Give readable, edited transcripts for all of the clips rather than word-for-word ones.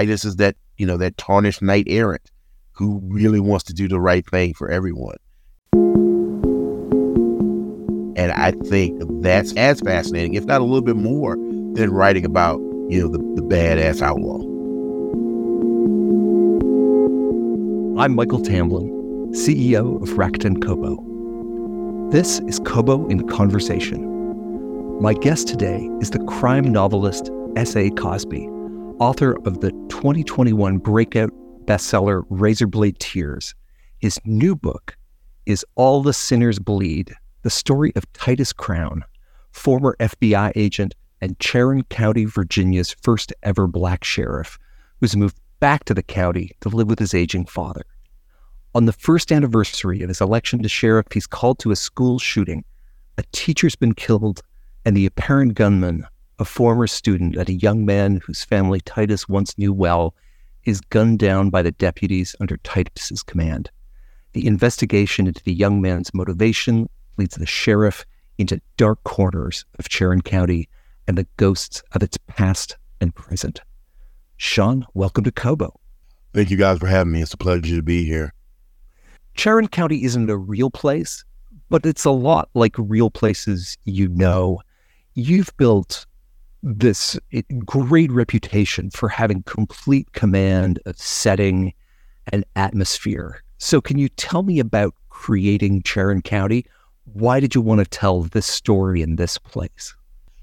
Titus is that, you know, that tarnished knight errant who really wants to do the right thing for everyone. And I think that's as fascinating, if not a little bit more, than writing about, you know, the badass outlaw. I'm Michael Tamblyn, CEO of Rakuten Kobo. This is Kobo in Conversation. My guest today is the crime novelist S.A. Cosby, author of the 2021 breakout bestseller Razorblade Tears. His new book is All the Sinners Bleed, the story of Titus Crown, former FBI agent and Charon County, Virginia's first ever black sheriff, who's moved back to the county to live with his aging father. On the first anniversary of his election to sheriff, he's called to a school shooting. A teacher's been killed, and the apparent gunman, a former student and a young man whose family Titus once knew well, is gunned down by the deputies under Titus's command. The investigation into the young man's motivation leads the sheriff into dark corners of Charon County and the ghosts of its past and present. Sean, welcome to Kobo. Thank you guys for having me. It's a pleasure to be here. Charon County isn't a real place, but it's a lot like real places you know. You've built this great reputation for having complete command of setting and atmosphere. So can you tell me about creating Charon County? Why did you want to tell this story in this place?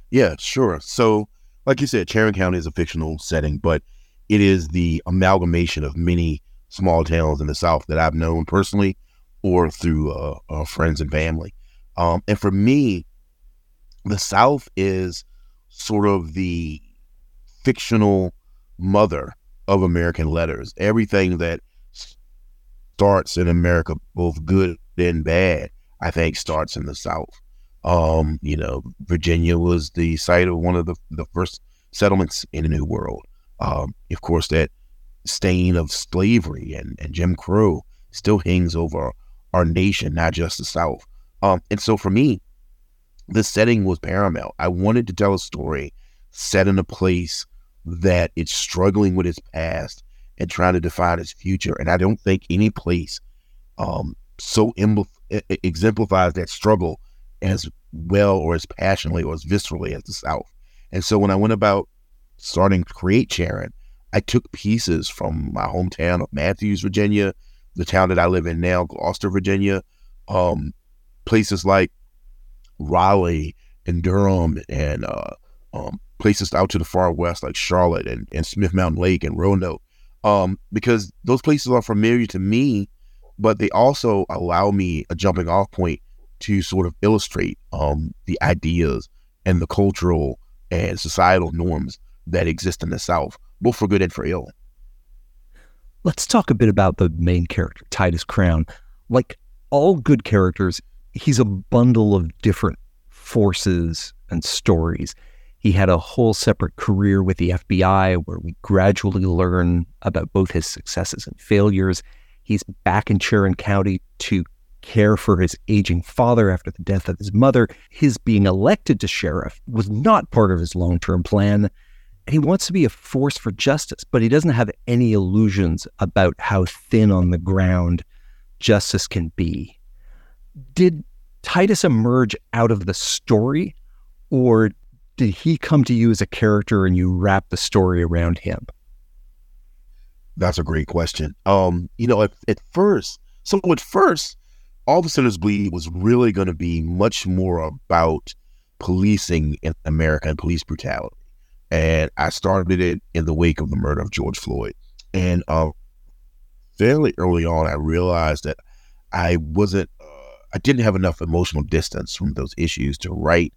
Yeah, sure. So like you said, Charon County is a fictional setting, but it is the amalgamation of many small towns in the South that I've known personally or through friends and family. And for me, the South is sort of the fictional mother of American letters. Everything that starts in America, both good and bad, I think starts in the South. You know, Virginia was the site of one of the first settlements in the New World. Of course, that stain of slavery and Jim Crow still hangs over our nation, not just the South. And so for me, the setting was paramount. I wanted to tell a story set in a place that it's struggling with its past and trying to define its future. And I don't think any place so exemplifies that struggle as well or as passionately or as viscerally as the South. And so when I went about starting to create Charon, I took pieces from my hometown of Matthews, Virginia, the town that I live in now, Gloucester, Virginia, places like Raleigh and Durham and places out to the far west like Charlotte and Smith Mountain Lake and Roanoke, because those places are familiar to me, but they also allow me a jumping off point to sort of illustrate the ideas and the cultural and societal norms that exist in the South, both for good and for ill. Let's talk a bit about the main character, Titus Crown. Like all good characters, he's a bundle of different forces and stories. He had a whole separate career with the FBI where we gradually learn about both his successes and failures. He's back in Charon County to care for his aging father after the death of his mother. His being elected to sheriff was not part of his long-term plan. He wants to be a force for justice, but he doesn't have any illusions about how thin on the ground justice can be. Did Titus emerge out of the story, or did he come to you as a character and you wrap the story around him? That's a great question. You know, at first, All the Sinners Bleed was really going to be much more about policing in America and police brutality. And I started it in the wake of the murder of George Floyd. And fairly early on, I realized that I didn't have enough emotional distance from those issues to write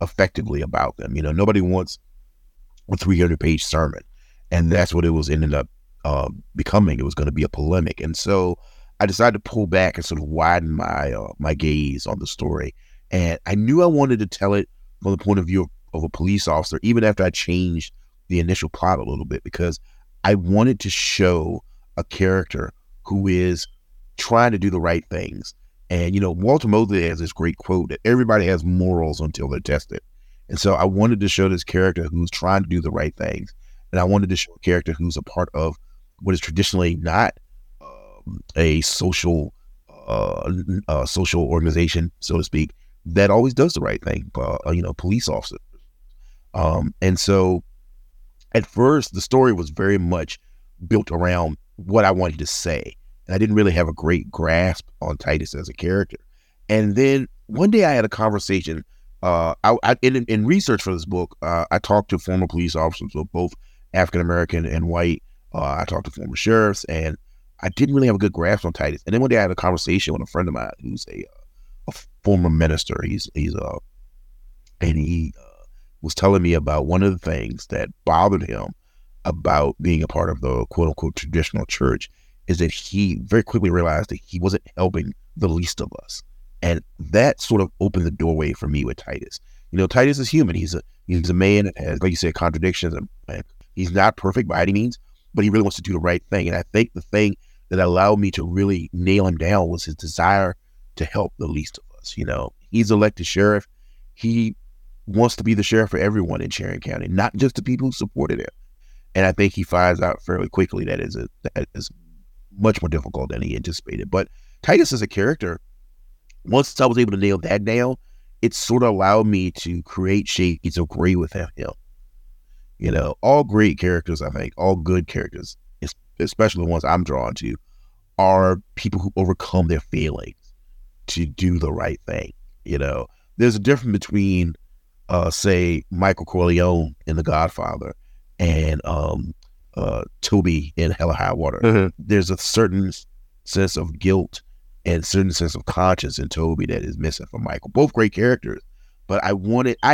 effectively about them. You know, nobody wants a 300-page sermon. And that's what it was ended up becoming. It was going to be a polemic. And so I decided to pull back and sort of widen my my gaze on the story. And I knew I wanted to tell it from the point of view of a police officer, even after I changed the initial plot a little bit, because I wanted to show a character who is trying to do the right things. And, you know, Walter Mosley has this great quote that everybody has morals until they're tested. And so I wanted to show this character who's trying to do the right things And I wanted to show a character who's a part of what is traditionally not a social organization, so to speak, that always does the right thing, police officers. And so at first, the story was very much built around what I wanted to say. And I didn't really have a great grasp on Titus as a character. And then one day I had a conversation. In research for this book, I talked to former police officers, both African-American and white. I talked to former sheriffs, and I didn't really have a good grasp on Titus. And then one day I had a conversation with a friend of mine who's a former minister. He was telling me about one of the things that bothered him about being a part of the quote unquote traditional church is that he very quickly realized that he wasn't helping the least of us. And that sort of opened the doorway for me with Titus. Titus is human. He's a man that has, like you said, contradictions, and he's not perfect by any means, but he really wants to do the right thing. And I think the thing that allowed me to really nail him down was his desire to help the least of us. He's elected sheriff. He wants to be the sheriff for everyone in Charon County, not just the people who supported him. And I think he finds out fairly quickly that is much more difficult than he anticipated. But Titus as a character, once I was able to nail that down, it sort of allowed me to create shades of gray with him. All great characters, I think, all good characters, especially the ones I'm drawn to, are people who overcome their failings to do the right thing. There's a difference between, say, Michael Corleone in The Godfather and Toby in Hell or High Water. Mm-hmm. There's a certain sense of guilt and certain sense of conscience in Toby that is missing from Michael. Both great characters, but I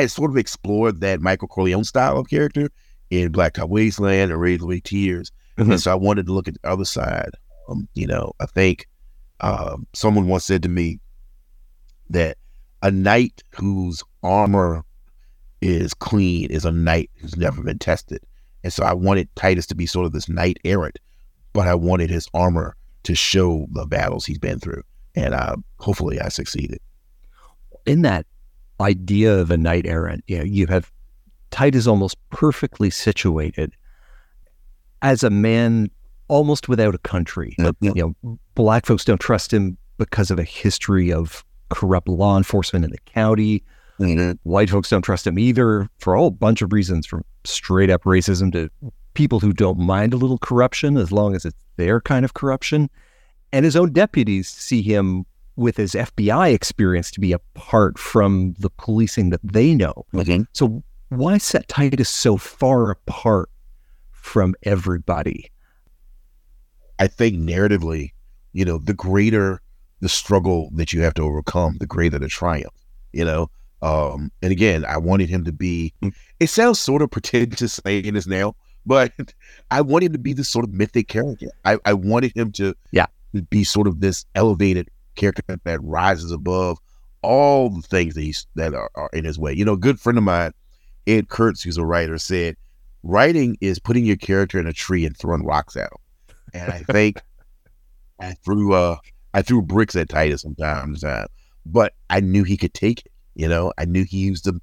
sort of explored that Michael Corleone style of character in Blacktop Wasteland and Razorblade Tears. Mm-hmm. And so I wanted to look at the other side. I think someone once said to me that a knight whose armor is clean is a knight who's never been tested. And so I wanted Titus to be sort of this knight errant, but I wanted his armor to show the battles he's been through. And hopefully I succeeded. In that idea of a knight errant, you have Titus almost perfectly situated as a man almost without a country. Mm-hmm. Black folks don't trust him because of a history of corrupt law enforcement in the county. Mm-hmm. White folks don't trust him either for a whole bunch of reasons, from straight up racism to people who don't mind a little corruption as long as it's their kind of corruption. And his own deputies see him with his FBI experience to be apart from the policing that they know. Mm-hmm. So why set Titus so far apart from everybody? I think narratively, the greater the struggle that you have to overcome, the greater the triumph, and again, I wanted him to be, it sounds sort of pretentious saying this now, but I wanted him to be this sort of mythic character. I wanted him to be sort of this elevated character that rises above all the things that are in his way. A good friend of mine, Ed Kurtz, who's a writer, said, writing is putting your character in a tree and throwing rocks at him. And I think I threw bricks at Titus from time to time, but I knew he could take it. I knew he was the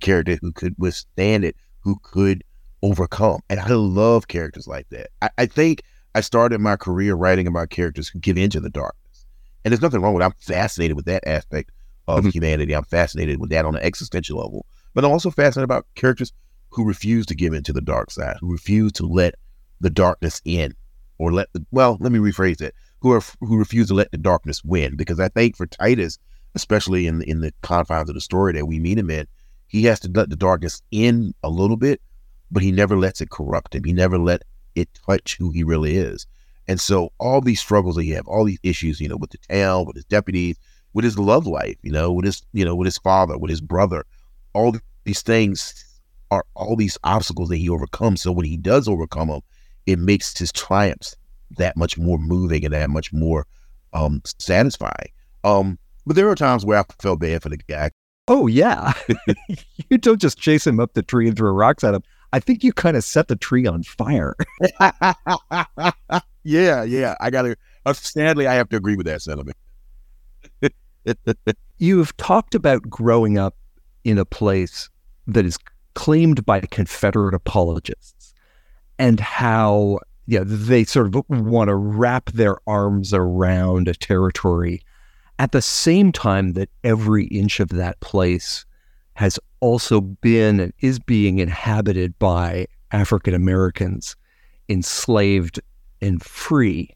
character who could withstand it, who could overcome. And I love characters like that. I think I started my career writing about characters who give into the darkness. And there's nothing wrong with it. I'm fascinated with that aspect of humanity. I'm fascinated with that on an existential level. But I'm also fascinated about characters who refuse to give into the dark side, who refuse to let the darkness in, or who refuse to let the darkness win. Because I think for Titus, especially in the confines of the story that we meet him in, he has to let the darkness in a little bit, but he never lets it corrupt him. He never let it touch who he really is. And so all these struggles that he have, all these issues, with the town, with his deputies, with his love life, with his father, with his brother, all these things are all these obstacles that he overcomes. So when he does overcome them, it makes his triumphs that much more moving and that much more satisfying. But there are times where I felt bad for the guy. Oh, yeah. You don't just chase him up the tree and throw rocks at him. I think you kind of set the tree on fire. Yeah. Sadly, I have to agree with that sentiment. You've talked about growing up in a place that is claimed by Confederate apologists and how they sort of want to wrap their arms around a territory at the same time that every inch of that place has also been and is being inhabited by African Americans, enslaved and free.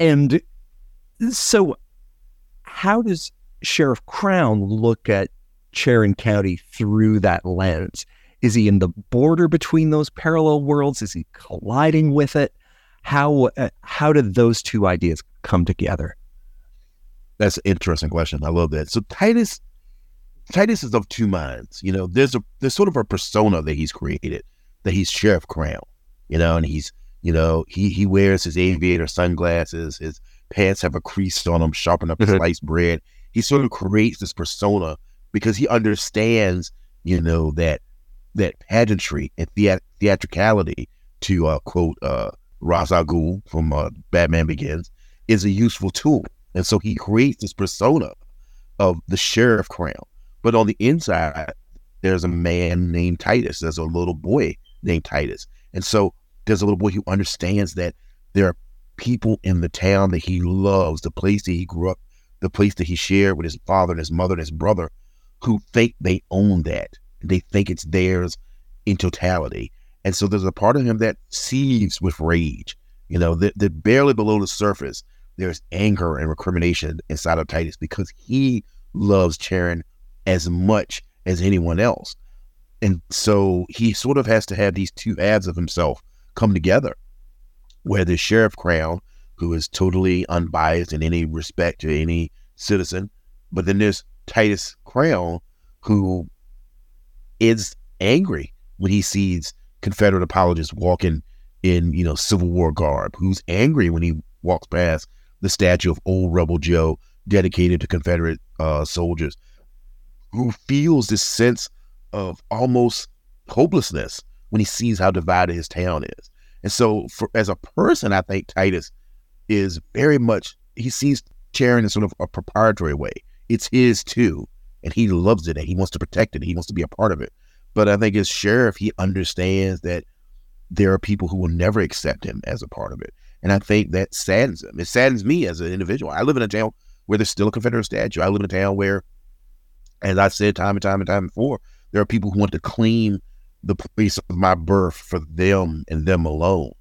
And so how does Sheriff Crown look at Charon County through that lens? Is he in the border between those parallel worlds? Is he colliding with it? How did those two ideas come together? That's an interesting question. I love that. So Titus is of two minds. There's sort of a persona that he's created, that he's Sheriff Crown, and he's, he wears his aviator sunglasses, his pants have a crease on them, sharpen up sliced bread. He sort of creates this persona because he understands, that pageantry and theatricality, to quote Ra's al Ghul from Batman Begins, is a useful tool. And so he creates this persona of the Sheriff Crown. But on the inside, there's a man named Titus. There's a little boy named Titus. And so there's a little boy who understands that there are people in the town that he loves, the place that he grew up, the place that he shared with his father and his mother and his brother, who think they own that. They think it's theirs in totality. And so there's a part of him that seethes with rage. They're barely below the surface. There's anger and recrimination inside of Titus because he loves Charon as much as anyone else. And so he sort of has to have these two halves of himself come together, where the Sheriff Crown, who is totally unbiased in any respect to any citizen, but then there's Titus Crown, who is angry when he sees Confederate apologists walking in, Civil War garb, who's angry when he walks past the statue of Old Rebel Joe dedicated to Confederate soldiers, who feels this sense of almost hopelessness when he sees how divided his town is. And so as a person, I think Titus is very much, he sees Charon in sort of a proprietary way. It's his too. And he loves it, and he wants to protect it. He wants to be a part of it. But I think as sheriff, he understands that there are people who will never accept him as a part of it. And I think that saddens him. It saddens me as an individual. I live in a town where there's still a Confederate statue. I live in a town where, as I've said time and time before, there are people who want to claim the place of my birth for them and them alone.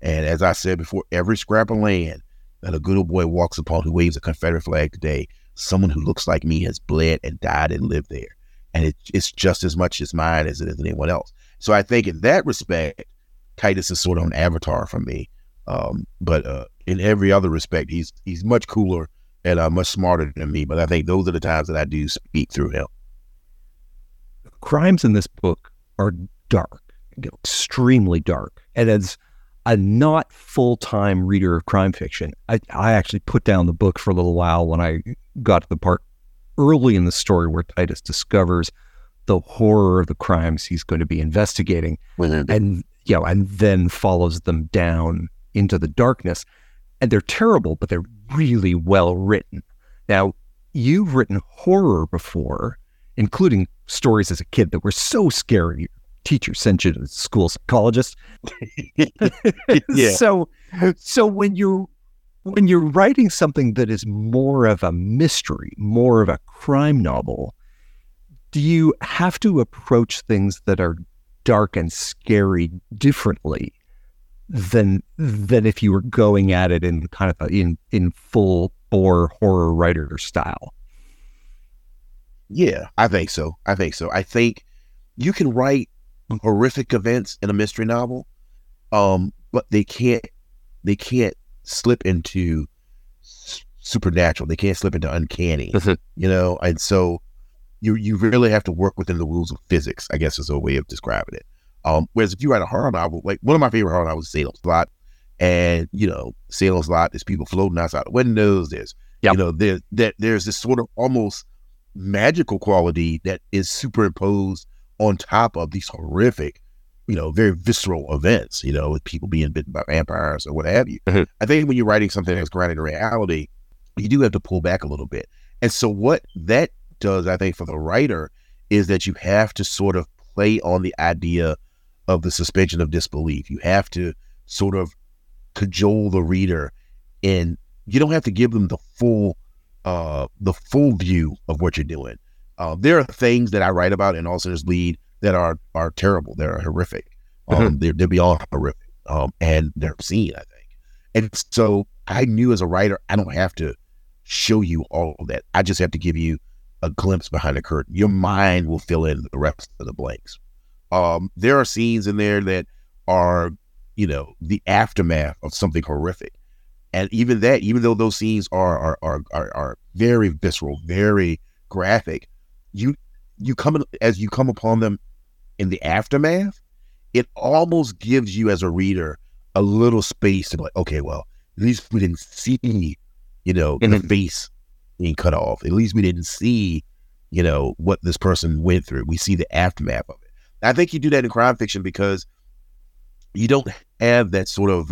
And as I said before, every scrap of land that a good old boy walks upon who waves a Confederate flag today, someone who looks like me has bled and died and lived there. And it's just as much as mine as it is anyone else. So I think in that respect, Titus is sort of an avatar for me. But in every other respect, he's much cooler and much smarter than me. But I think those are the times that I do speak through him. Crimes in this book are dark, extremely dark. And as a not full-time reader of crime fiction, I actually put down the book for a little while when I got to the part early in the story where Titus discovers the horror of the crimes he's going to be investigating, and then follows them down into the darkness. And they're terrible, but they're really well written. Now, you've written horror before, including stories as a kid that were so scary. Teacher sent you to school psychologist. Yeah. So when you're writing something that is more of a mystery, more of a crime novel, do you have to approach things that are dark and scary differently than if you were going at it in kind of in full bore horror writer style? Yeah, I think so. I think you can write horrific events in a mystery novel, but they can't slip into supernatural. They can't slip into uncanny, and so you really have to work within the rules of physics, I guess is a way of describing it. Whereas if you write a horror novel, like one of my favorite horror novels is Salem's Lot, and Salem's Lot, there's people floating outside the windows, there's there's this sort of almost magical quality that is superimposed on top of these horrific, very visceral events, with people being bitten by vampires or what have you. Mm-hmm. I think when you're writing something that's grounded in reality, you do have to pull back a little bit. And so what that does, I think, for the writer is that you have to sort of play on the idea of the suspension of disbelief. You have to sort of cajole the reader, and you don't have to give them the full view of what you're doing. There are things that I write about in All Sinners Bleed that are terrible. They're horrific. They're beyond horrific. And they're obscene, I think. And so I knew as a writer, I don't have to show you all of that. I just have to give you a glimpse behind the curtain. Your mind will fill in the rest of the blanks. There are scenes in there that are, the aftermath of something horrific. And even though those scenes are very visceral, very graphic, you come upon them in the aftermath, it almost gives you as a reader a little space to be like, okay, well, at least we didn't see, the face being cut off. At least we didn't see, what this person went through. We see the aftermath of it. I think you do that in crime fiction because you don't have that sort of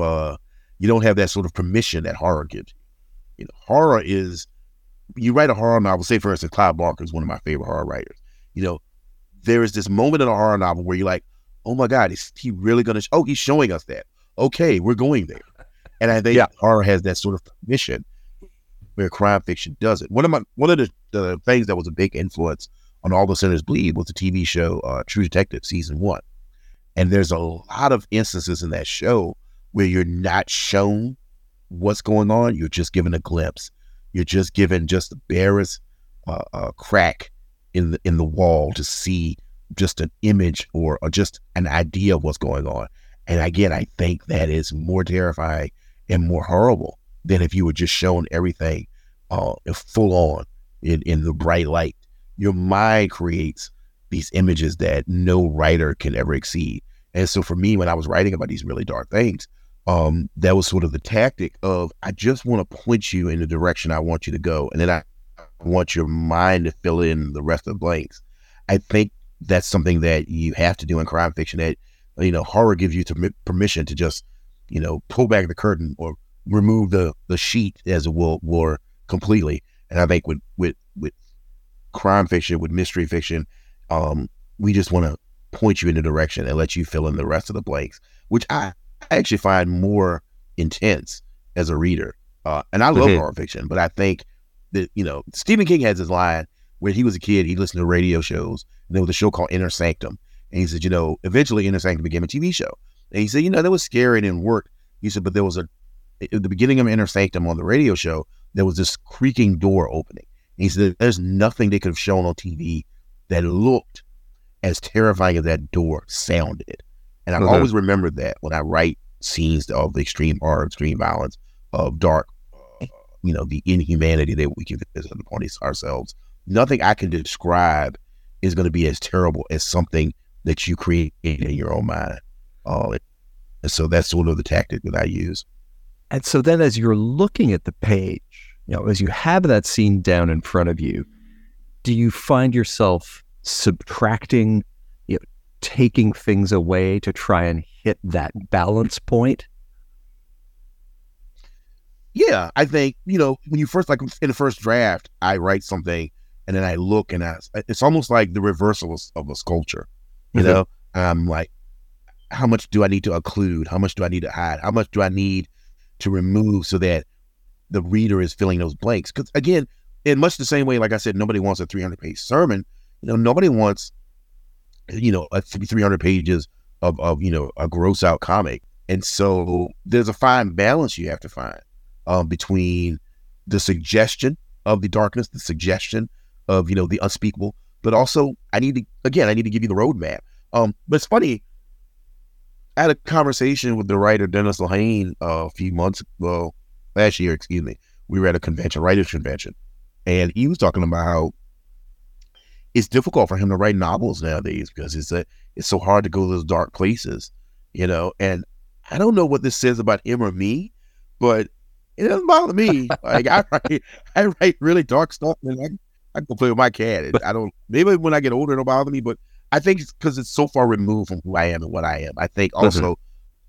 permission that horror gives you. Horror is, you write a horror novel, say for instance, Clive Barker is one of my favorite horror writers. There is this moment in a horror novel where you're like, oh my God, is he really going to, he's showing us that. Okay, we're going there. And I think horror has that sort of permission where crime fiction doesn't. One of the things that was a big influence on All the Sinners Bleed was the TV show True Detective season 1. And there's a lot of instances in that show where you're not shown what's going on. You're just given a glimpse. You're just given just the barest crack in the wall to see just an image or just an idea of what's going on. And again, I think that is more terrifying and more horrible than if you were just shown everything full on in the bright light. Your mind creates these images that no writer can ever exceed. And so for me, when I was writing about these really dark things, that was sort of the tactic of, I just want to point you in the direction I want you to go. And then I want your mind to fill in the rest of the blanks. I think that's something that you have to do in crime fiction, that, horror gives you permission to just, pull back the curtain or remove the sheet, as it were, completely. And I think with crime fiction, with mystery fiction, we just want to point you in the direction and let you fill in the rest of the blanks, which I actually find more intense as a reader. And I love horror fiction, but I think that, Stephen King has his line when he was a kid, he listened to radio shows. And there was a show called Inner Sanctum. And he said, eventually Inner Sanctum became a TV show. And he said, that was scary and didn't work. He said, but there was at the beginning of Inner Sanctum on the radio show, there was this creaking door opening. And he said, there's nothing they could have shown on TV that looked as terrifying as that door sounded. And I've always remembered that when I write scenes of the extreme horror, extreme violence, of dark, the inhumanity that we can visit upon ourselves. Nothing I can describe is going to be as terrible as something that you create in your own mind. And so that's sort of the tactic that I use. And so then as you're looking at the page, as you have that scene down in front of you, do you find yourself subtracting, taking things away to try and hit that balance point? Yeah, I think, when you first, like in the first draft, I write something and then I look and it's almost like the reversal of a sculpture, you know? I'm like, how much do I need to occlude? How much do I need to hide? How much do I need to remove so that the reader is filling those blanks? Because again, in much the same way, like I said, nobody wants a 300-page sermon. Nobody wants a 300 pages of a gross out comic. And so there's a fine balance you have to find between the suggestion of the darkness, the suggestion of the unspeakable, but also I need to give you the roadmap. But it's funny, I had a conversation with the writer Dennis Lehane last year, we were at a convention, writers convention, and he was talking about how it's difficult for him to write novels nowadays because it's so hard to go to those dark places, and I don't know what this says about him or me, but it doesn't bother me. Like I write really dark stuff and I can play with my cat. I don't, maybe when I get older, it'll bother me, but I think it's because it's so far removed from who I am and what I am. I think also,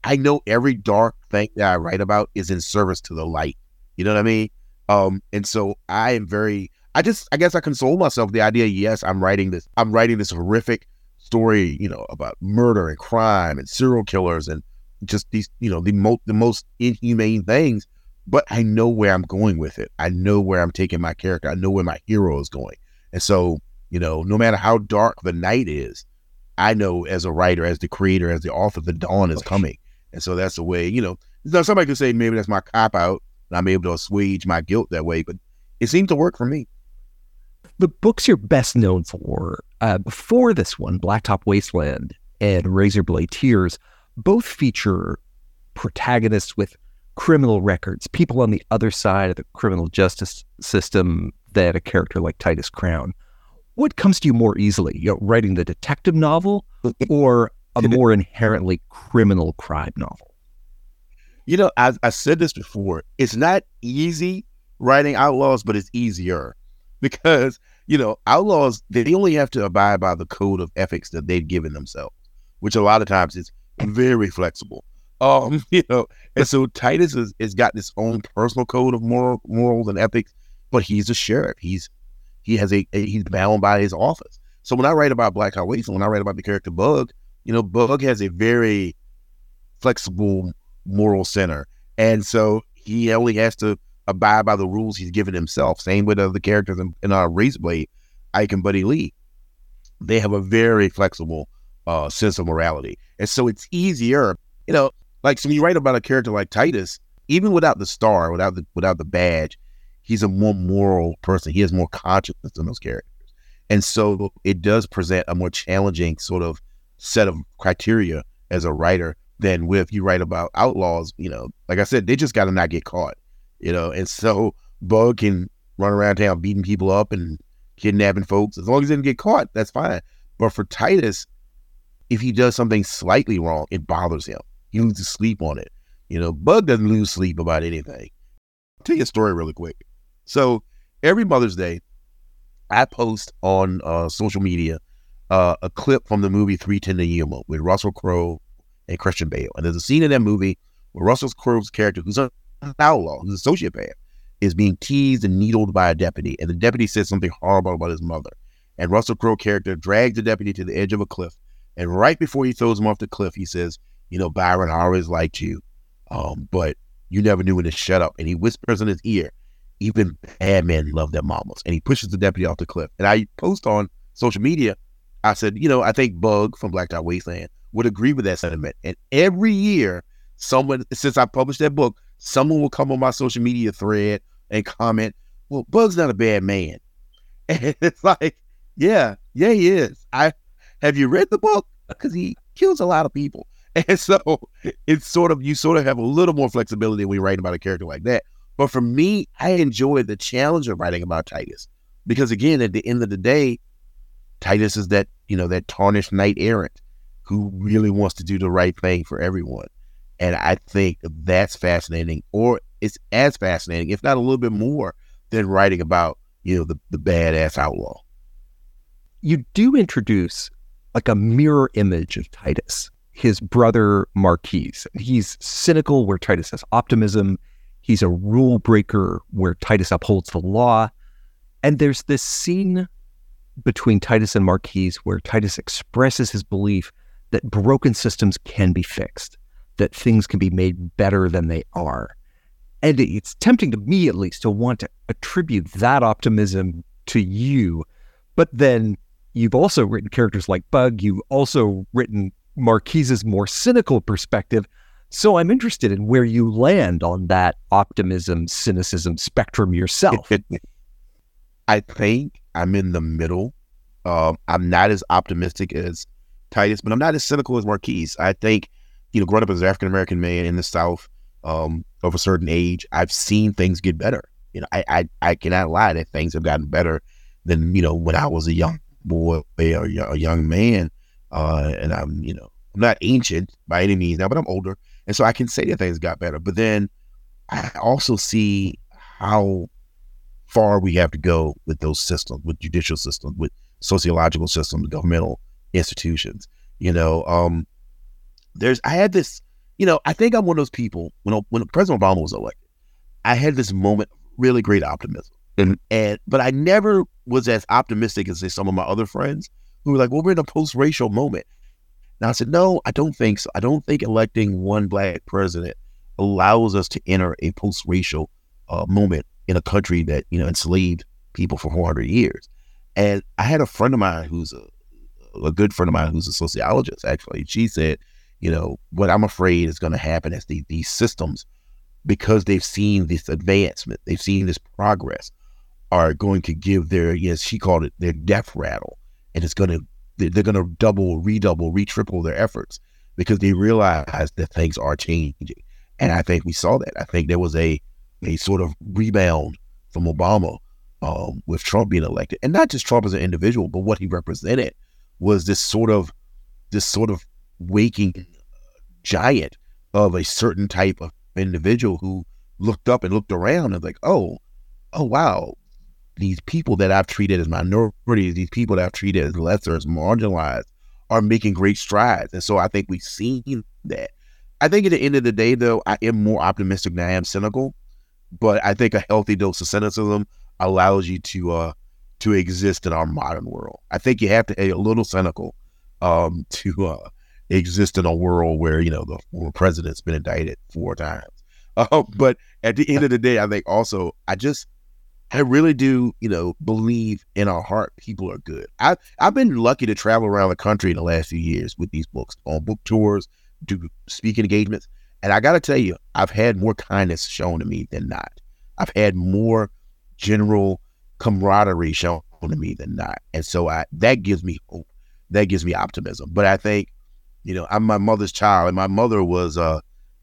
I know every dark thing that I write about is in service to the light. You know what I mean? And so I am I guess I console myself with the idea, yes, I'm writing this horrific, story, you know, about murder and crime and serial killers and just these, you know, the most inhumane things. But I know where I'm going with it. I know where I'm taking my character. I know where my hero is going. And so, you know, no matter how dark the night is, I know as a writer, as the creator, as the author, the dawn is coming. And so that's the way, you know, somebody could say maybe that's my cop out and I'm able to assuage my guilt that way, but it seemed to work for me. The books you're best known for, before this one, Blacktop Wasteland and Razorblade Tears, both feature protagonists with criminal records, people on the other side of the criminal justice system than a character like Titus Crown. What comes to you more easily, you know, writing the detective novel or a more inherently criminal crime novel? You know, I said this before, it's not easy writing outlaws, but it's easier because, you know, outlaws, they only have to abide by the code of ethics that they've given themselves, which a lot of times is very flexible. You know, and so Titus has got this own personal code of morals and ethics, but he's a sheriff. He's bound by his office. So when I write about Blacktop Wasteland, when I write about the character Bug, you know, Bug has a very flexible moral center. And so he only has to abide by the rules he's given himself. Same with other characters in our Razorblade, Ike and Buddy Lee. They have a very flexible sense of morality. And so it's easier, you know, like, so when you write about a character like Titus, even without the star, without the badge, he's a more moral person. He has more consciousness than those characters. And so it does present a more challenging sort of set of criteria as a writer than if you write about outlaws. You know, like I said, they just got to not get caught, you know. And so Bug can run around town beating people up and kidnapping folks. As long as they didn't get caught, that's fine. But for Titus, if he does something slightly wrong, it bothers him. He loses sleep on it. You know, Bug doesn't lose sleep about anything. I'll tell you a story really quick. So every Mother's Day, I post on social media a clip from the movie 3:10 to Yuma with Russell Crowe and Christian Bale. And there's a scene in that movie where Russell Crowe's character, who's an outlaw, who's a sociopath, is being teased and needled by a deputy. And the deputy says something horrible about his mother. And Russell Crowe's character drags the deputy to the edge of a cliff. And right before he throws him off the cliff, he says, "You know, Byron, I always liked you, but you never knew when to shut up." And he whispers in his ear, "Even bad men love their mamas." And he pushes the deputy off the cliff. And I post on social media, I said, you know, I think Bug from Blacktop Wasteland would agree with that sentiment. And every year, someone, since I published that book, someone will come on my social media thread and comment, "Well, Bug's not a bad man." And it's like, yeah, he is. Have you read the book? Because he kills a lot of people. And so it's sort of, you sort of have a little more flexibility when you're writing about a character like that. But for me, I enjoyed the challenge of writing about Titus because, again, at the end of the day, Titus is that, you know, that tarnished knight errant who really wants to do the right thing for everyone. And I think that's fascinating, or it's as fascinating, if not a little bit more, than writing about, you know, the badass outlaw. You do introduce like a mirror image of Titus, his brother Marquis. He's cynical where Titus has optimism. He's a rule breaker where Titus upholds the law. And there's this scene between Titus and Marquis where Titus expresses his belief that broken systems can be fixed, that things can be made better than they are. And it's tempting to me, at least, to want to attribute that optimism to you. But then you've also written characters like Bug. You've also written Marquise's more cynical perspective. So I'm interested in where you land on that optimism, cynicism spectrum yourself. I think I'm in the middle. I'm not as optimistic as Titus, but I'm not as cynical as Marquise. I think, you know, growing up as an African-American man in the South of a certain age, I've seen things get better. You know, I cannot lie that things have gotten better than, you know, when I was a young boy or a young man. And I'm, you know, I'm not ancient by any means now, but I'm older. And so I can say that things got better. But then I also see how far we have to go with those systems, with judicial systems, with sociological systems, governmental institutions. You know, I had this, you know, I think I'm one of those people when President Obama was elected, I had this moment of really great optimism. But I never was as optimistic as, say, some of my other friends, who were like, well, we're in a post-racial moment. And I said, no, I don't think so. I don't think electing one black president allows us to enter a post-racial moment in a country that, you know, enslaved people for 400 years. And I had a friend of mine who's a good friend of mine who's a sociologist, actually. She said, you know, what I'm afraid is going to happen is these systems, because they've seen this advancement, they've seen this progress, are going to give their, yes, she called it their death rattle. And it's going to, they're going to double, redouble, retriple their efforts because they realize that things are changing. And I think we saw that. I think there was a sort of rebound from Obama with Trump being elected, and not just Trump as an individual, but what he represented was this sort of waking giant of a certain type of individual who looked up and looked around and like, oh, wow, these people that I've treated as minorities, these people that I've treated as lesser, as marginalized, are making great strides. And so I think we've seen that. I think at the end of the day, though, I am more optimistic than I am cynical, but I think a healthy dose of cynicism allows you to exist in our modern world. I think you have to be a little cynical to exist in a world where, you know, the former president's been indicted 4 times. But at the end of the day, I think also, I really do, you know, believe in our heart people are good. I've been lucky to travel around the country in the last few years with these books, on book tours, do speaking engagements. And I got to tell you, I've had more kindness shown to me than not. I've had more general camaraderie shown to me than not. And so that gives me hope. That gives me optimism. But I think, you know, I'm my mother's child, and my mother was,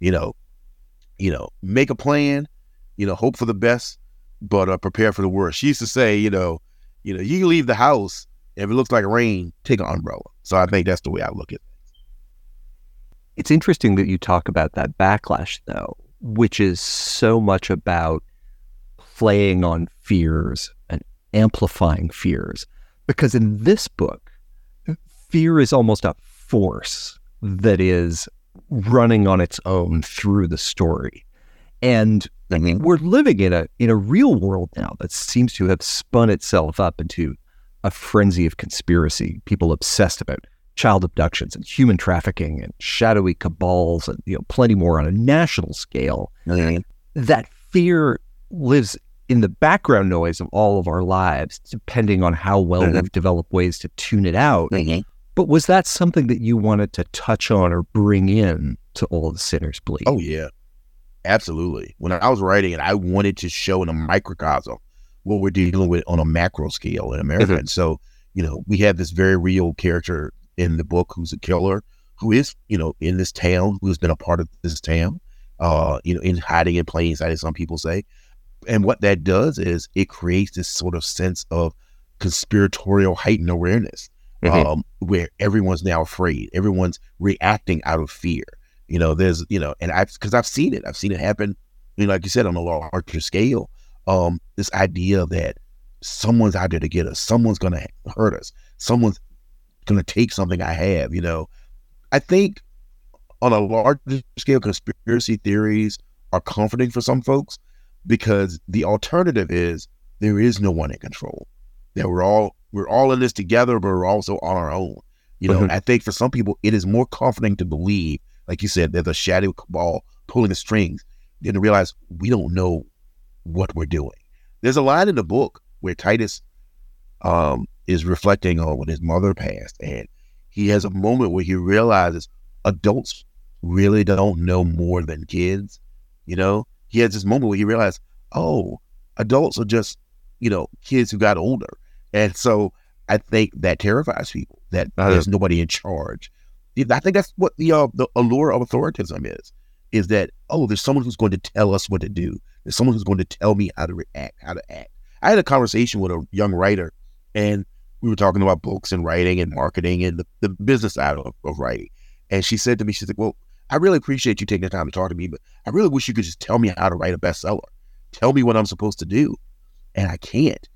you know, make a plan, you know, hope for the best, but prepare for the worst. She used to say, you know, you can leave the house. If it looks like rain, take an umbrella. So I think that's the way I look at it. It's interesting that you talk about that backlash, though, which is so much about playing on fears and amplifying fears. Because in this book, fear is almost a force that is running on its own through the story. And I mean, we're living in a real world now that seems to have spun itself up into a frenzy of conspiracy. People obsessed about child abductions and human trafficking and shadowy cabals and, you know, plenty more on a national scale. Mm-hmm. That fear lives in the background noise of all of our lives, depending on how well mm-hmm. we've developed ways to tune it out. Mm-hmm. But was that something that you wanted to touch on or bring in to All the Sinners Bleed? Oh, yeah. Absolutely. When I was writing it, I wanted to show in a microcosm what we're dealing with on a macro scale in America. Mm-hmm. And so, you know, we have this very real character in the book who's a killer, who is, you know, in this town, who's been a part of this town, you know, in hiding in plain sight, as some people say. And what that does is it creates this sort of sense of conspiratorial heightened awareness, mm-hmm. Where everyone's now afraid. Everyone's reacting out of fear. You know, there's, you know, and because I've seen it. I've seen it happen, you know, like you said, on a larger scale. This idea that someone's out there to get us, someone's going to hurt us, someone's going to take something I have, you know. I think on a larger scale, conspiracy theories are comforting for some folks because the alternative is there is no one in control. That we're all in this together, but we're also on our own. You know, mm-hmm. I think for some people, it is more comforting to believe, like you said, there's a shadow cabal pulling the strings, then to realize we don't know what we're doing. There's a line in the book where Titus is reflecting on when his mother passed, and he has a moment where he realizes adults really don't know more than kids. You know, he has this moment where he realized, oh, adults are just, you know, kids who got older. And so I think that terrifies people, that there's nobody in charge. I think that's what the allure of authoritism is that, oh, there's someone who's going to tell us what to do. There's someone who's going to tell me how to react, how to act. I had a conversation with a young writer, and we were talking about books and writing and marketing and the business side of writing. And she said to me, she's like, well, I really appreciate you taking the time to talk to me, but I really wish you could just tell me how to write a bestseller. Tell me what I'm supposed to do. And I can't.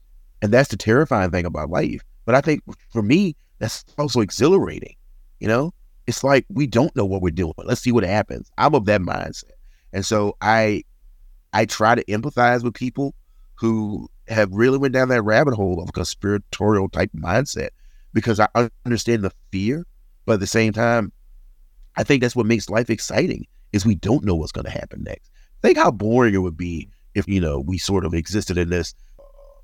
And that's the terrifying thing about life. But I think for me, that's also exhilarating, you know? It's like, we don't know what we're doing. Let's see what happens. I'm of that mindset. And so I try to empathize with people who have really went down that rabbit hole of a conspiratorial type mindset because I understand the fear, but at the same time, I think that's what makes life exciting, is we don't know what's going to happen next. Think how boring it would be if, you know, we sort of existed in this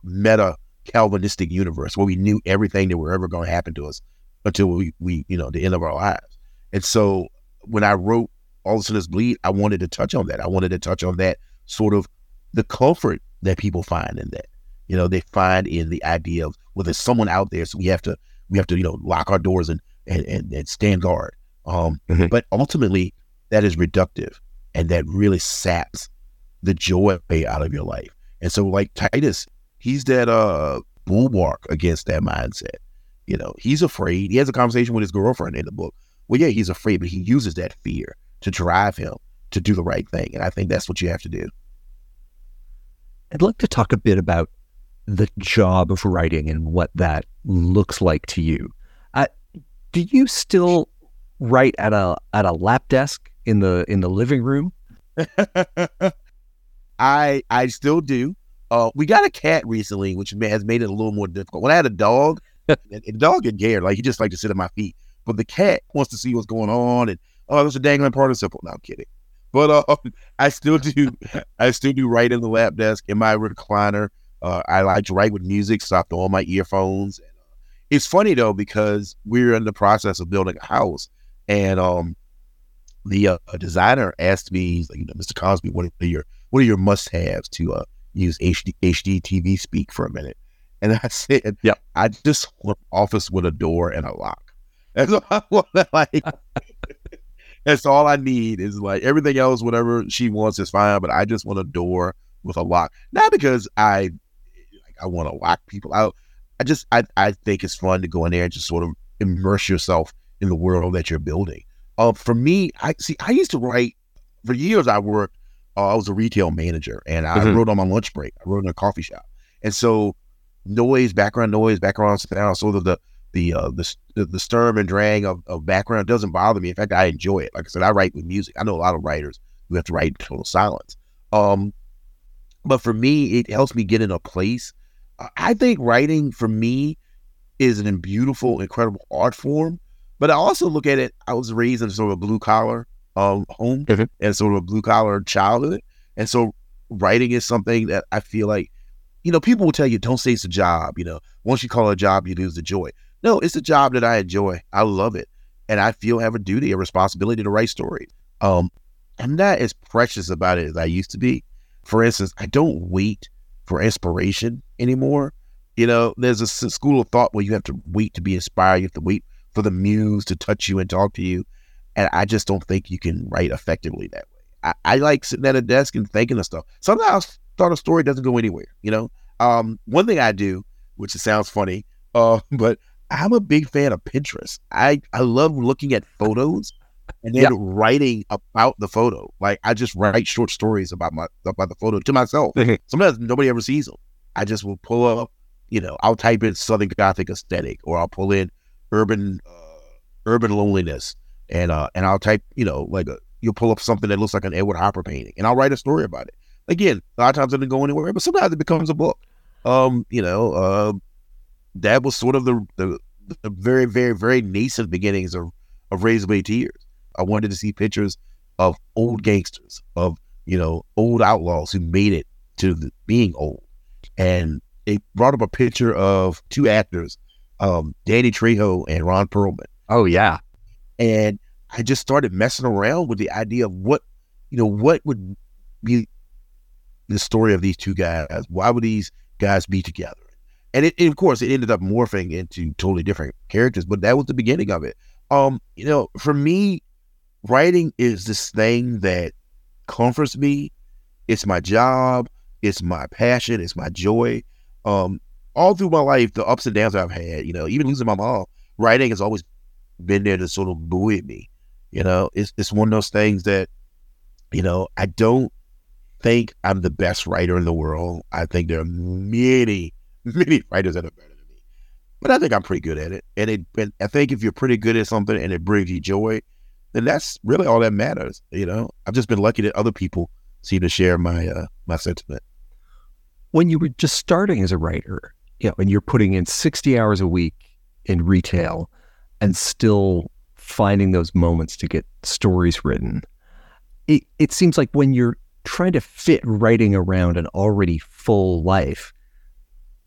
meta Calvinistic universe where we knew everything that were ever going to happen to us until we you know, the end of our lives. And so when I wrote All the Sinners Bleed, I wanted to touch on that. I wanted to touch on that sort of the comfort that people find in that, you know, they find in the idea of, well, there's someone out there, so we have to, you know, lock our doors and stand guard. But ultimately that is reductive, and that really saps the joy out of your life. And so like Titus, he's that bulwark against that mindset. You know, he's afraid. He has a conversation with his girlfriend in the book. Well, yeah, he's afraid, but he uses that fear to drive him to do the right thing. And I think that's what you have to do. I'd like to talk a bit about the job of writing and what that looks like to you. Do you still write at a lap desk in the living room? I still do. We got a cat recently, which has made it a little more difficult. When I had a dog, the dog get scared, like he just liked to sit at my feet. But the cat wants to see what's going on, and oh, there's a dangling participle. No, I'm kidding. But I still do write in the lap desk in my recliner. I like to write with music, so I throw on my earphones. It's funny though, because we're in the process of building a house, and the designer asked me, like, you know, Mr. Cosby, what are your must-haves to use HD TV speak for a minute? And I said, yeah, I just want an office with a door and a lock. That's all I want. Like, that's all I need, is like everything else, whatever she wants is fine, but I just want a door with a lock. Not because I want to lock people out. I think it's fun to go in there and just sort of immerse yourself in the world that you're building. For me, I used to write for years. I was a retail manager, and I wrote on my lunch break. I wrote in a coffee shop. And so background noise, background sound, sort of the sturm and drang of background doesn't bother me. In fact, I enjoy it. Like I said, I write with music. I know a lot of writers who have to write in total silence. But for me, it helps me get in a place. I think writing for me is a beautiful, incredible art form. But I also look at it, I was raised in sort of a blue collar home and sort of a blue collar childhood. And so writing is something that I feel like, you know, people will tell you, don't say it's a job. You know, once you call it a job, you lose the joy. No, it's a job that I enjoy. I love it. And I feel I have a duty, a responsibility to write stories. I'm not as precious about it as I used to be. For instance, I don't wait for inspiration anymore. You know, there's a school of thought where you have to wait to be inspired. You have to wait for the muse to touch you and talk to you. And I just don't think you can write effectively that way. I like sitting at a desk and thinking of stuff. Sometimes I thought a story doesn't go anywhere, you know? One thing I do, which sounds funny, but I'm a big fan of Pinterest. I love looking at photos and then writing about the photo. Like, I just write short stories about the photo to myself. Sometimes nobody ever sees them. I just will pull up, you know, I'll type in Southern Gothic aesthetic, or I'll pull in urban loneliness, and I'll type, you know, like you'll pull up something that looks like an Edward Hopper painting, and I'll write a story about it. Again, a lot of times it doesn't go anywhere, but sometimes it becomes a book. That was sort of the very, very, very nascent beginnings of Razorblade Tears. I wanted to see pictures of old gangsters, of, you know, old outlaws who made it to being old, and it brought up a picture of two actors, Danny Trejo and Ron Perlman. Oh yeah. And I just started messing around with the idea of what would be the story of these two guys. Why would these guys be together? And it of course it ended up morphing into totally different characters, but that was the beginning of it. You know, for me, writing is this thing that comforts me. It's my job, it's my passion, it's my joy. All through my life, the ups and downs I've had, you know, even losing my mom, writing has always been there to sort of buoy me. You know, it's one of those things that, you know, I don't think I'm the best writer in the world. I think there are many, many writers that are better than me, but I think I'm pretty good at it. And I think if you're pretty good at something and it brings you joy, then that's really all that matters. You know, I've just been lucky that other people seem to share my my sentiment. When you were just starting as a writer, you know, and you're putting in 60 hours a week in retail and still finding those moments to get stories written. It seems like when you're trying to fit writing around an already full life,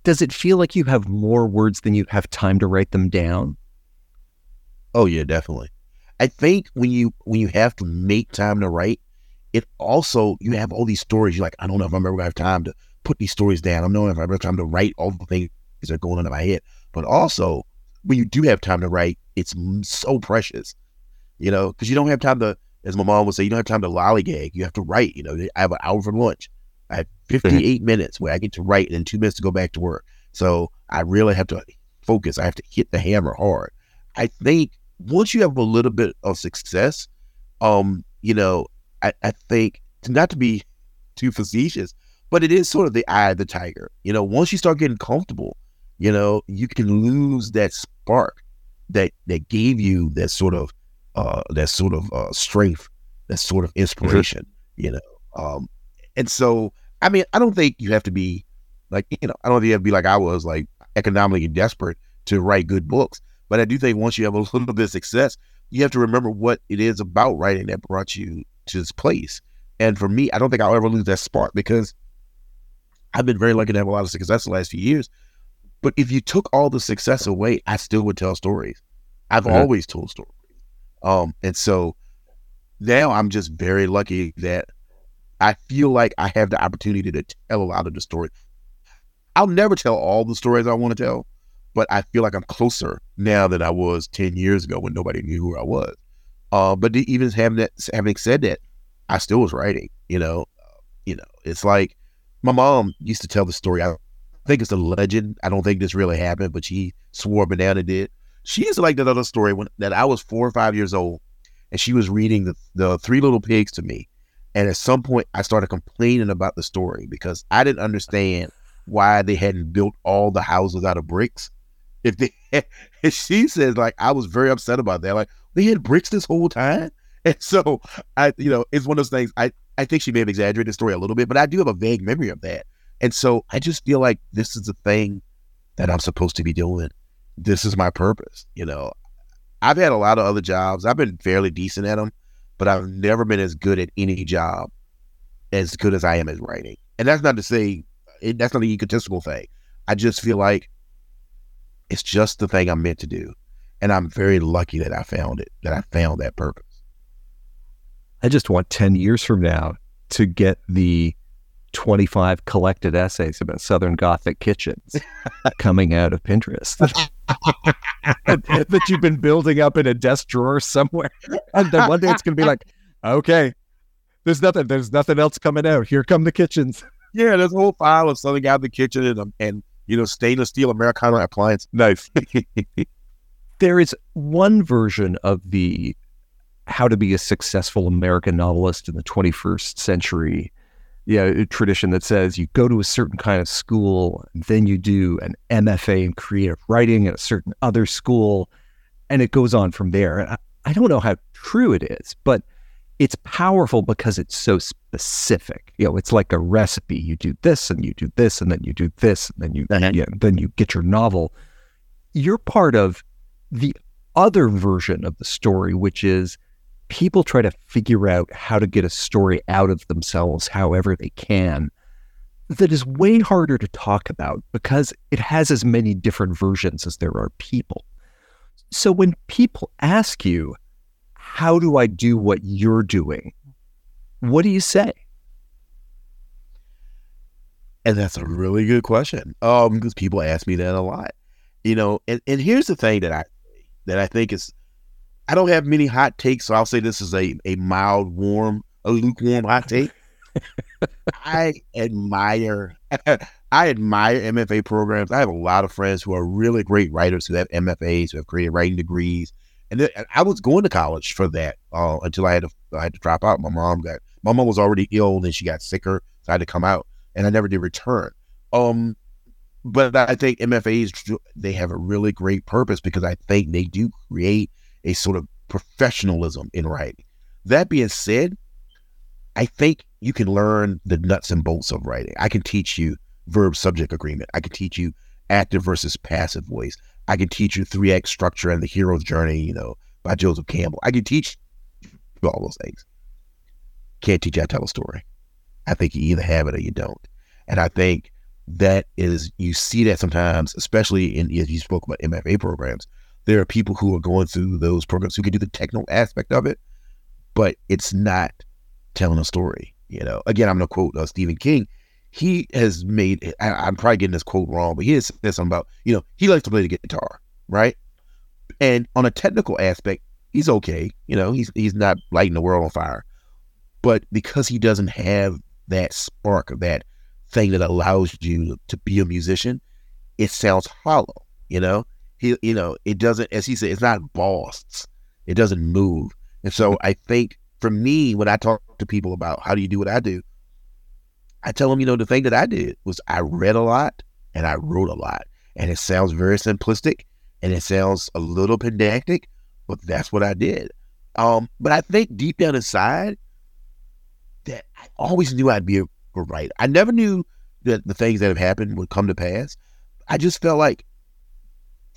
does it feel like you have more words than you have time to write them down? Oh yeah, definitely. I think when you have to make time to write, it also, you have all these stories. You're like, I don't know if I'm ever gonna have time to put these stories down. I don't know if I ever have time to write all the things that are going on in my head. But also, when you do have time to write, it's so precious, you know, because you don't have time to, as my mom would say, you don't have time to lollygag. You have to write. You know, I have an hour for lunch. I have 58 minutes where I get to write and then 2 minutes to go back to work. So I really have to focus. I have to hit the hammer hard. I think once you have a little bit of success, you know, I think, not to be too facetious, but it is sort of the eye of the tiger. You know, once you start getting comfortable, you know, you can lose that spark that gave you that sort of strength, that sort of inspiration, you know. And so, I mean, I don't think you have to be like, you know, I don't think you have to be like I was, like economically desperate to write good books. But I do think once you have a little bit of success, you have to remember what it is about writing that brought you to this place. And for me, I don't think I'll ever lose that spark, because I've been very lucky to have a lot of success the last few years. But if you took all the success away, I still would tell stories. I've always told stories. And so now I'm just very lucky that I feel like I have the opportunity to tell a lot of the stories. I'll never tell all the stories I want to tell, but I feel like I'm closer now than I was 10 years ago when nobody knew who I was. But even having said that, I still was writing, you know. You know, it's like my mom used to tell the story. I think it's a legend. I don't think this really happened, but she swore banana did. She used to like that other story that I was 4 or 5 years old, and she was reading the Three Little Pigs to me. And at some point, I started complaining about the story because I didn't understand why they hadn't built all the houses out of bricks. If they, and she says, like, I was very upset about that. Like, they had bricks this whole time. And so, I, you know, it's one of those things. I think she may have exaggerated the story a little bit, but I do have a vague memory of that. And so I just feel like this is the thing that I'm supposed to be doing. This is my purpose. You know, I've had a lot of other jobs. I've been fairly decent at them, but I've never been as good at any job as good as I am at writing. And that's not to say, that's not an egotistical thing. I just feel like it's just the thing I'm meant to do. And I'm very lucky that I found it, that I found that purpose. I just want 10 years from now to get the 25 collected essays about Southern Gothic kitchens coming out of Pinterest that you've been building up in a desk drawer somewhere. And then one day it's going to be like, okay, there's nothing else coming out. Here come the kitchens. Yeah, there's a whole file of Southern Gothic kitchen and you know, stainless steel Americana appliance. Nice. There is one version of the how to be a successful American novelist in the 21st century, a tradition that says you go to a certain kind of school, then you do an MFA in creative writing at a certain other school, and it goes on from there. And I don't know how true it is, but it's powerful because it's so specific. You know, it's like a recipe. You do this, and you do this, and then you do this, and then you then you get your novel. You're part of the other version of the story, which is people try to figure out how to get a story out of themselves however they can. That is way harder to talk about because it has as many different versions as there are people. So when people ask you, how do I do what you're doing? What do you say? And that's a really good question. Because people ask me that a lot. You know, and here's the thing that I think is, I don't have many hot takes, so I'll say this is a mild, warm, a lukewarm hot take. I admire MFA programs. I have a lot of friends who are really great writers who have MFAs, who have creative writing degrees. And I was going to college for that until I had to drop out. My mom was already ill and she got sicker, so I had to come out, and I never did return. But I think MFAs, they have a really great purpose because I think they do create a sort of professionalism in writing. That being said, I think you can learn the nuts and bolts of writing. I can teach you verb-subject agreement. I can teach you active versus passive voice. I could teach you 3X Structure and The Hero's Journey, you know, by Joseph Campbell. I could teach you all those things. Can't teach you how to tell a story. I think you either have it or you don't. And I think that is, you see that sometimes, especially in, as you spoke about MFA programs, there are people who are going through those programs who can do the technical aspect of it, but it's not telling a story. You know, again, I'm going to quote Stephen King. He has made, I'm probably getting this quote wrong, but he has said something about, you know, he likes to play the guitar, right? And on a technical aspect, he's okay. You know, he's not lighting the world on fire. But because he doesn't have that spark of that thing that allows you to be a musician, it sounds hollow, you know? You know, it doesn't, as he said, it's not bossed. It doesn't move. And so I think for me, when I talk to people about how do you do what I do, I tell them, you know, the thing that I did was I read a lot and I wrote a lot. And it sounds very simplistic and it sounds a little pedantic, but that's what I did. But I think deep down inside that I always knew I'd be a writer. I never knew that the things that have happened would come to pass. I just felt like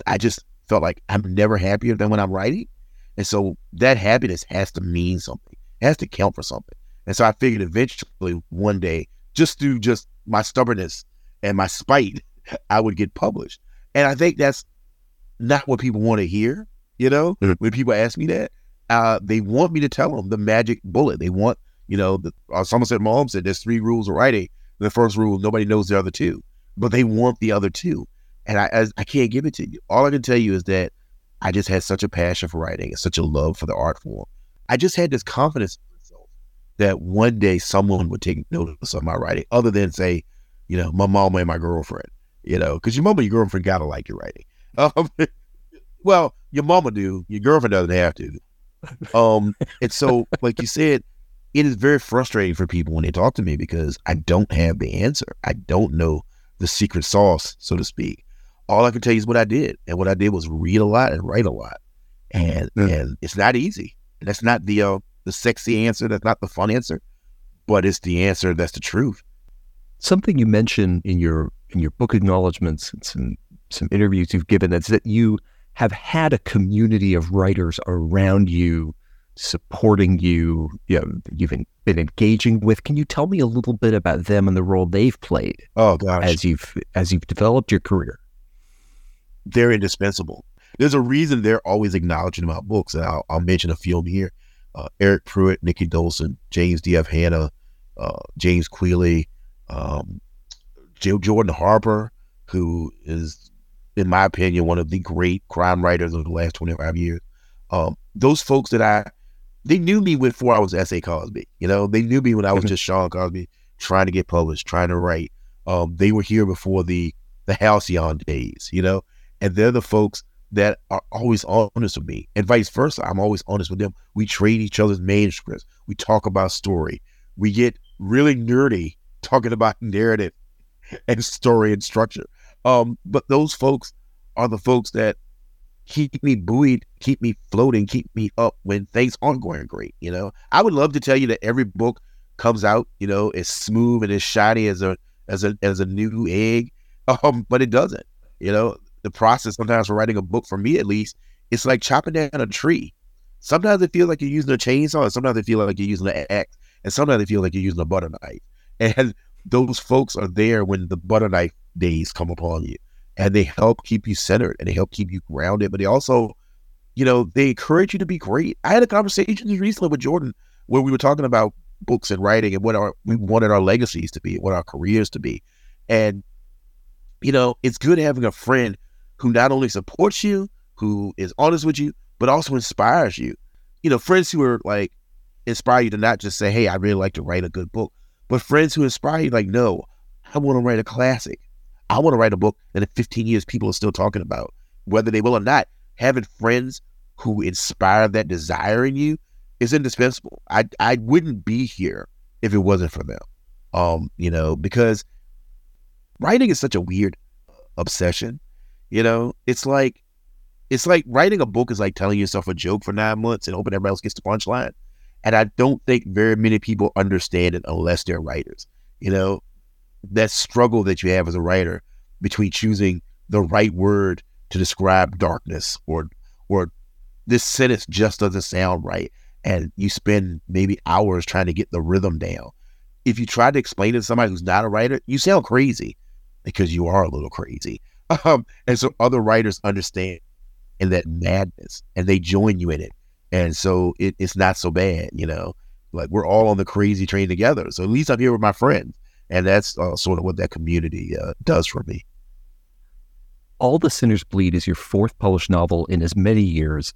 I'm never happier than when I'm writing. And so that happiness has to mean something. It has to count for something. And so I figured eventually one day, just through just my stubbornness and my spite, I would get published. And I think that's not what people want to hear. You know, when people ask me that, they want me to tell them the magic bullet. They want, you know, Somerset Maugham said there's 3 rules of writing. The first rule, nobody knows the other 2, but they want the other 2. And I can't give it to you. All I can tell you is that I just had such a passion for writing and such a love for the art form. I just had this confidence in myself that one day someone would take notice of my writing, other than, say, you know, my mama and my girlfriend, you know, because your mama and your girlfriend got to like your writing. Well, your mama do, your girlfriend doesn't have to. And so, like you said, it is very frustrating for people when they talk to me because I don't have the answer. I don't know the secret sauce, so to speak. All I can tell you is what I did. And what I did was read a lot and write a lot. And it's not easy. And that's not the sexy answer. That's not the fun answer. But it's the answer that's the truth. Something you mentioned in your book acknowledgments and some interviews you've given, that's that you have had a community of writers around you, supporting you, you know, you've been engaging with. Can you tell me a little bit about them and the role they've played? Oh gosh, as you've developed your career? They're indispensable. There's a reason they're always acknowledging my books, and I'll mention a few of them here. Eric Pruitt, Nikki Dolson, James D.F. Hanna, James Quealy, Jordan Harper, who is, in my opinion, one of the great crime writers of the last 25 years. Those folks that they knew me before I was S.A. Cosby. You know, they knew me when I was just Sean Cosby, trying to get published, trying to write. They were here before the Halcyon days, you know, and they're the folks that are always honest with me, and vice versa. I'm always honest with them. We trade each other's manuscripts. We talk about story. We get really nerdy talking about narrative and story and structure. But those folks are the folks that keep me buoyed, keep me floating, keep me up when things aren't going great. You know, I would love to tell you that every book comes out, you know, as smooth and as shiny as a new egg. But it doesn't. You know, the process sometimes for writing a book, for me at least, it's like chopping down a tree. Sometimes it feels like you're using a chainsaw, and sometimes it feels like you're using an axe, and sometimes it feels like you're using a butter knife. And those folks are there when the butter knife days come upon you, and they help keep you centered and they help keep you grounded. But they also, you know, they encourage you to be great. I had a conversation recently with Jordan where we were talking about books and writing and what we wanted our legacies to be, what our careers to be. And you know, it's good having a friend who not only supports you, who is honest with you, but also inspires you. You know, friends who are like, inspire you to not just say, hey, I really like to write a good book, but friends who inspire you like, no, I want to write a classic. I want to write a book that in 15 years, people are still talking about, whether they will or not. Having friends who inspire that desire in you is indispensable. I wouldn't be here if it wasn't for them, you know, because writing is such a weird obsession. You know, it's like writing a book is like telling yourself a joke for 9 months and hoping everybody else gets the punchline. And I don't think very many people understand it unless they're writers. You know, that struggle that you have as a writer between choosing the right word to describe darkness, or this sentence just doesn't sound right. And you spend maybe hours trying to get the rhythm down. If you try to explain it to somebody who's not a writer, you sound crazy, because you are a little crazy. And so other writers understand in that madness and they join you in it. And so it's not so bad, you know, like we're all on the crazy train together. So at least I'm here with my friends. And that's sort of what that community does for me. All the Sinners Bleed is your fourth published novel in as many years,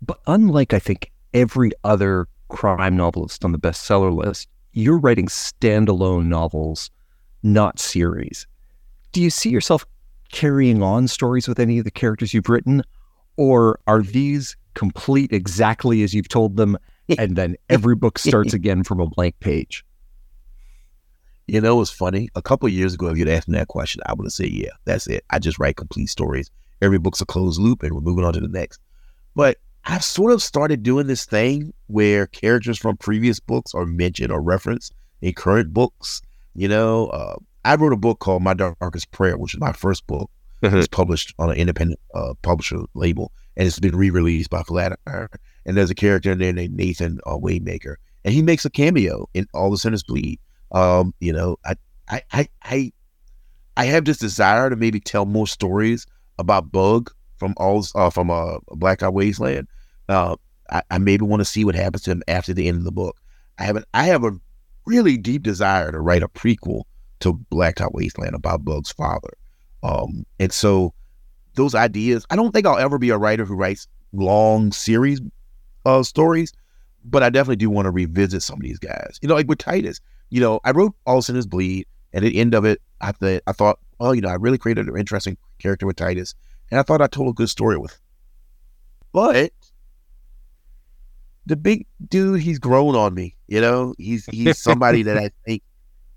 but unlike, I think, every other crime novelist on the bestseller list, you're writing standalone novels, not series. Do you see yourself carrying on stories with any of the characters you've written, or are these complete exactly as you've told them, and then every book starts again from a blank page? You know, it's funny. A couple of years ago, if you'd asked me that question, I would have said, yeah, that's it. I just write complete stories. Every book's a closed loop and we're moving on to the next. But I've sort of started doing this thing where characters from previous books are mentioned or referenced in current books. You know, I wrote a book called My Darkest Prayer, which is my first book. Mm-hmm. It's published on an independent publisher label, and it's been re-released by Flatiron. And there's a character in there named Nathan Waymaker, and he makes a cameo in All the Sinners Bleed. You know, I have this desire to maybe tell more stories about Bug from Blacktop Wasteland. I maybe want to see what happens to him after the end of the book. I have a really deep desire to write a prequel to Blacktop Wasteland about Bug's father. And so those ideas, I don't think I'll ever be a writer who writes long series stories, but I definitely do want to revisit some of these guys. You know, like with Titus, you know, I wrote All Sinners Bleed, and at the end of it, I thought, oh, you know, I really created an interesting character with Titus, and I thought I told a good story with him. But the big dude, he's grown on me, you know? He's somebody that I think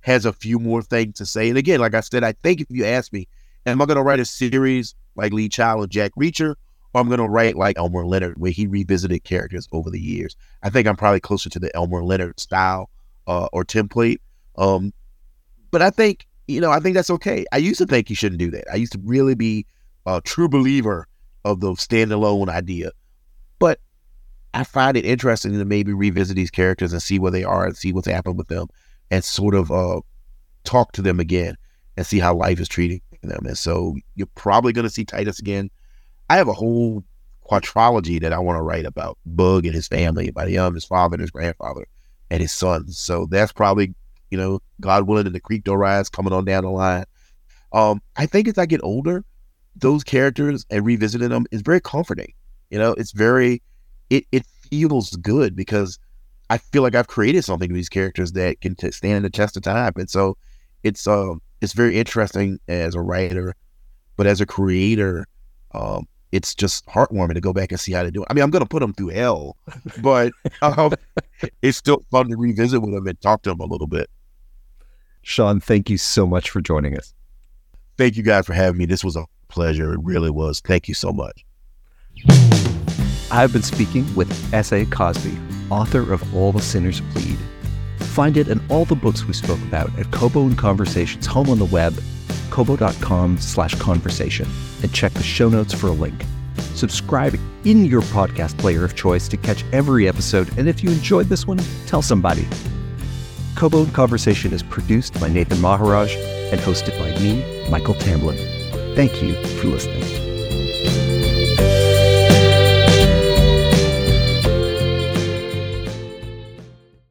has a few more things to say. And again, like I said, I think if you ask me, am I going to write a series like Lee Child or Jack Reacher, or I'm going to write like Elmer Leonard, where he revisited characters over the years? I think I'm probably closer to the Elmer Leonard style or template. But I think, you know, I think that's okay. I used to think you shouldn't do that. I used to really be a true believer of the standalone idea. But I find it interesting to maybe revisit these characters and see where they are and see what's happened with them, and sort of talk to them again and see how life is treating them. And so you're probably going to see Titus again. I have a whole quadrilogy that I want to write about Bug and his family, about him, his father and his grandfather and his sons. So that's probably, you know, God willing, and the creek don't rise, coming on down the line. I think as I get older, those characters and revisiting them is very comforting. You know, it's very, it feels good, because I feel like I've created something with these characters that can stand the test of time. And so it's very interesting as a writer, but as a creator, it's just heartwarming to go back and see how they do it. I mean, I'm going to put them through hell, but it's still fun to revisit with them and talk to them a little bit. Sean, thank you so much for joining us. Thank you guys for having me. This was a pleasure. It really was. Thank you so much. I've been speaking with S.A. Cosby, author of All the Sinners Bleed. Find it and all the books we spoke about at Kobo and Conversations home on the web, kobo.com/conversation, and check the show notes for a link. Subscribe in your podcast player of choice to catch every episode, and if you enjoyed this one, tell somebody. Kobo and Conversation is produced by Nathan Maharaj and hosted by me, Michael Tamblyn. Thank you for listening.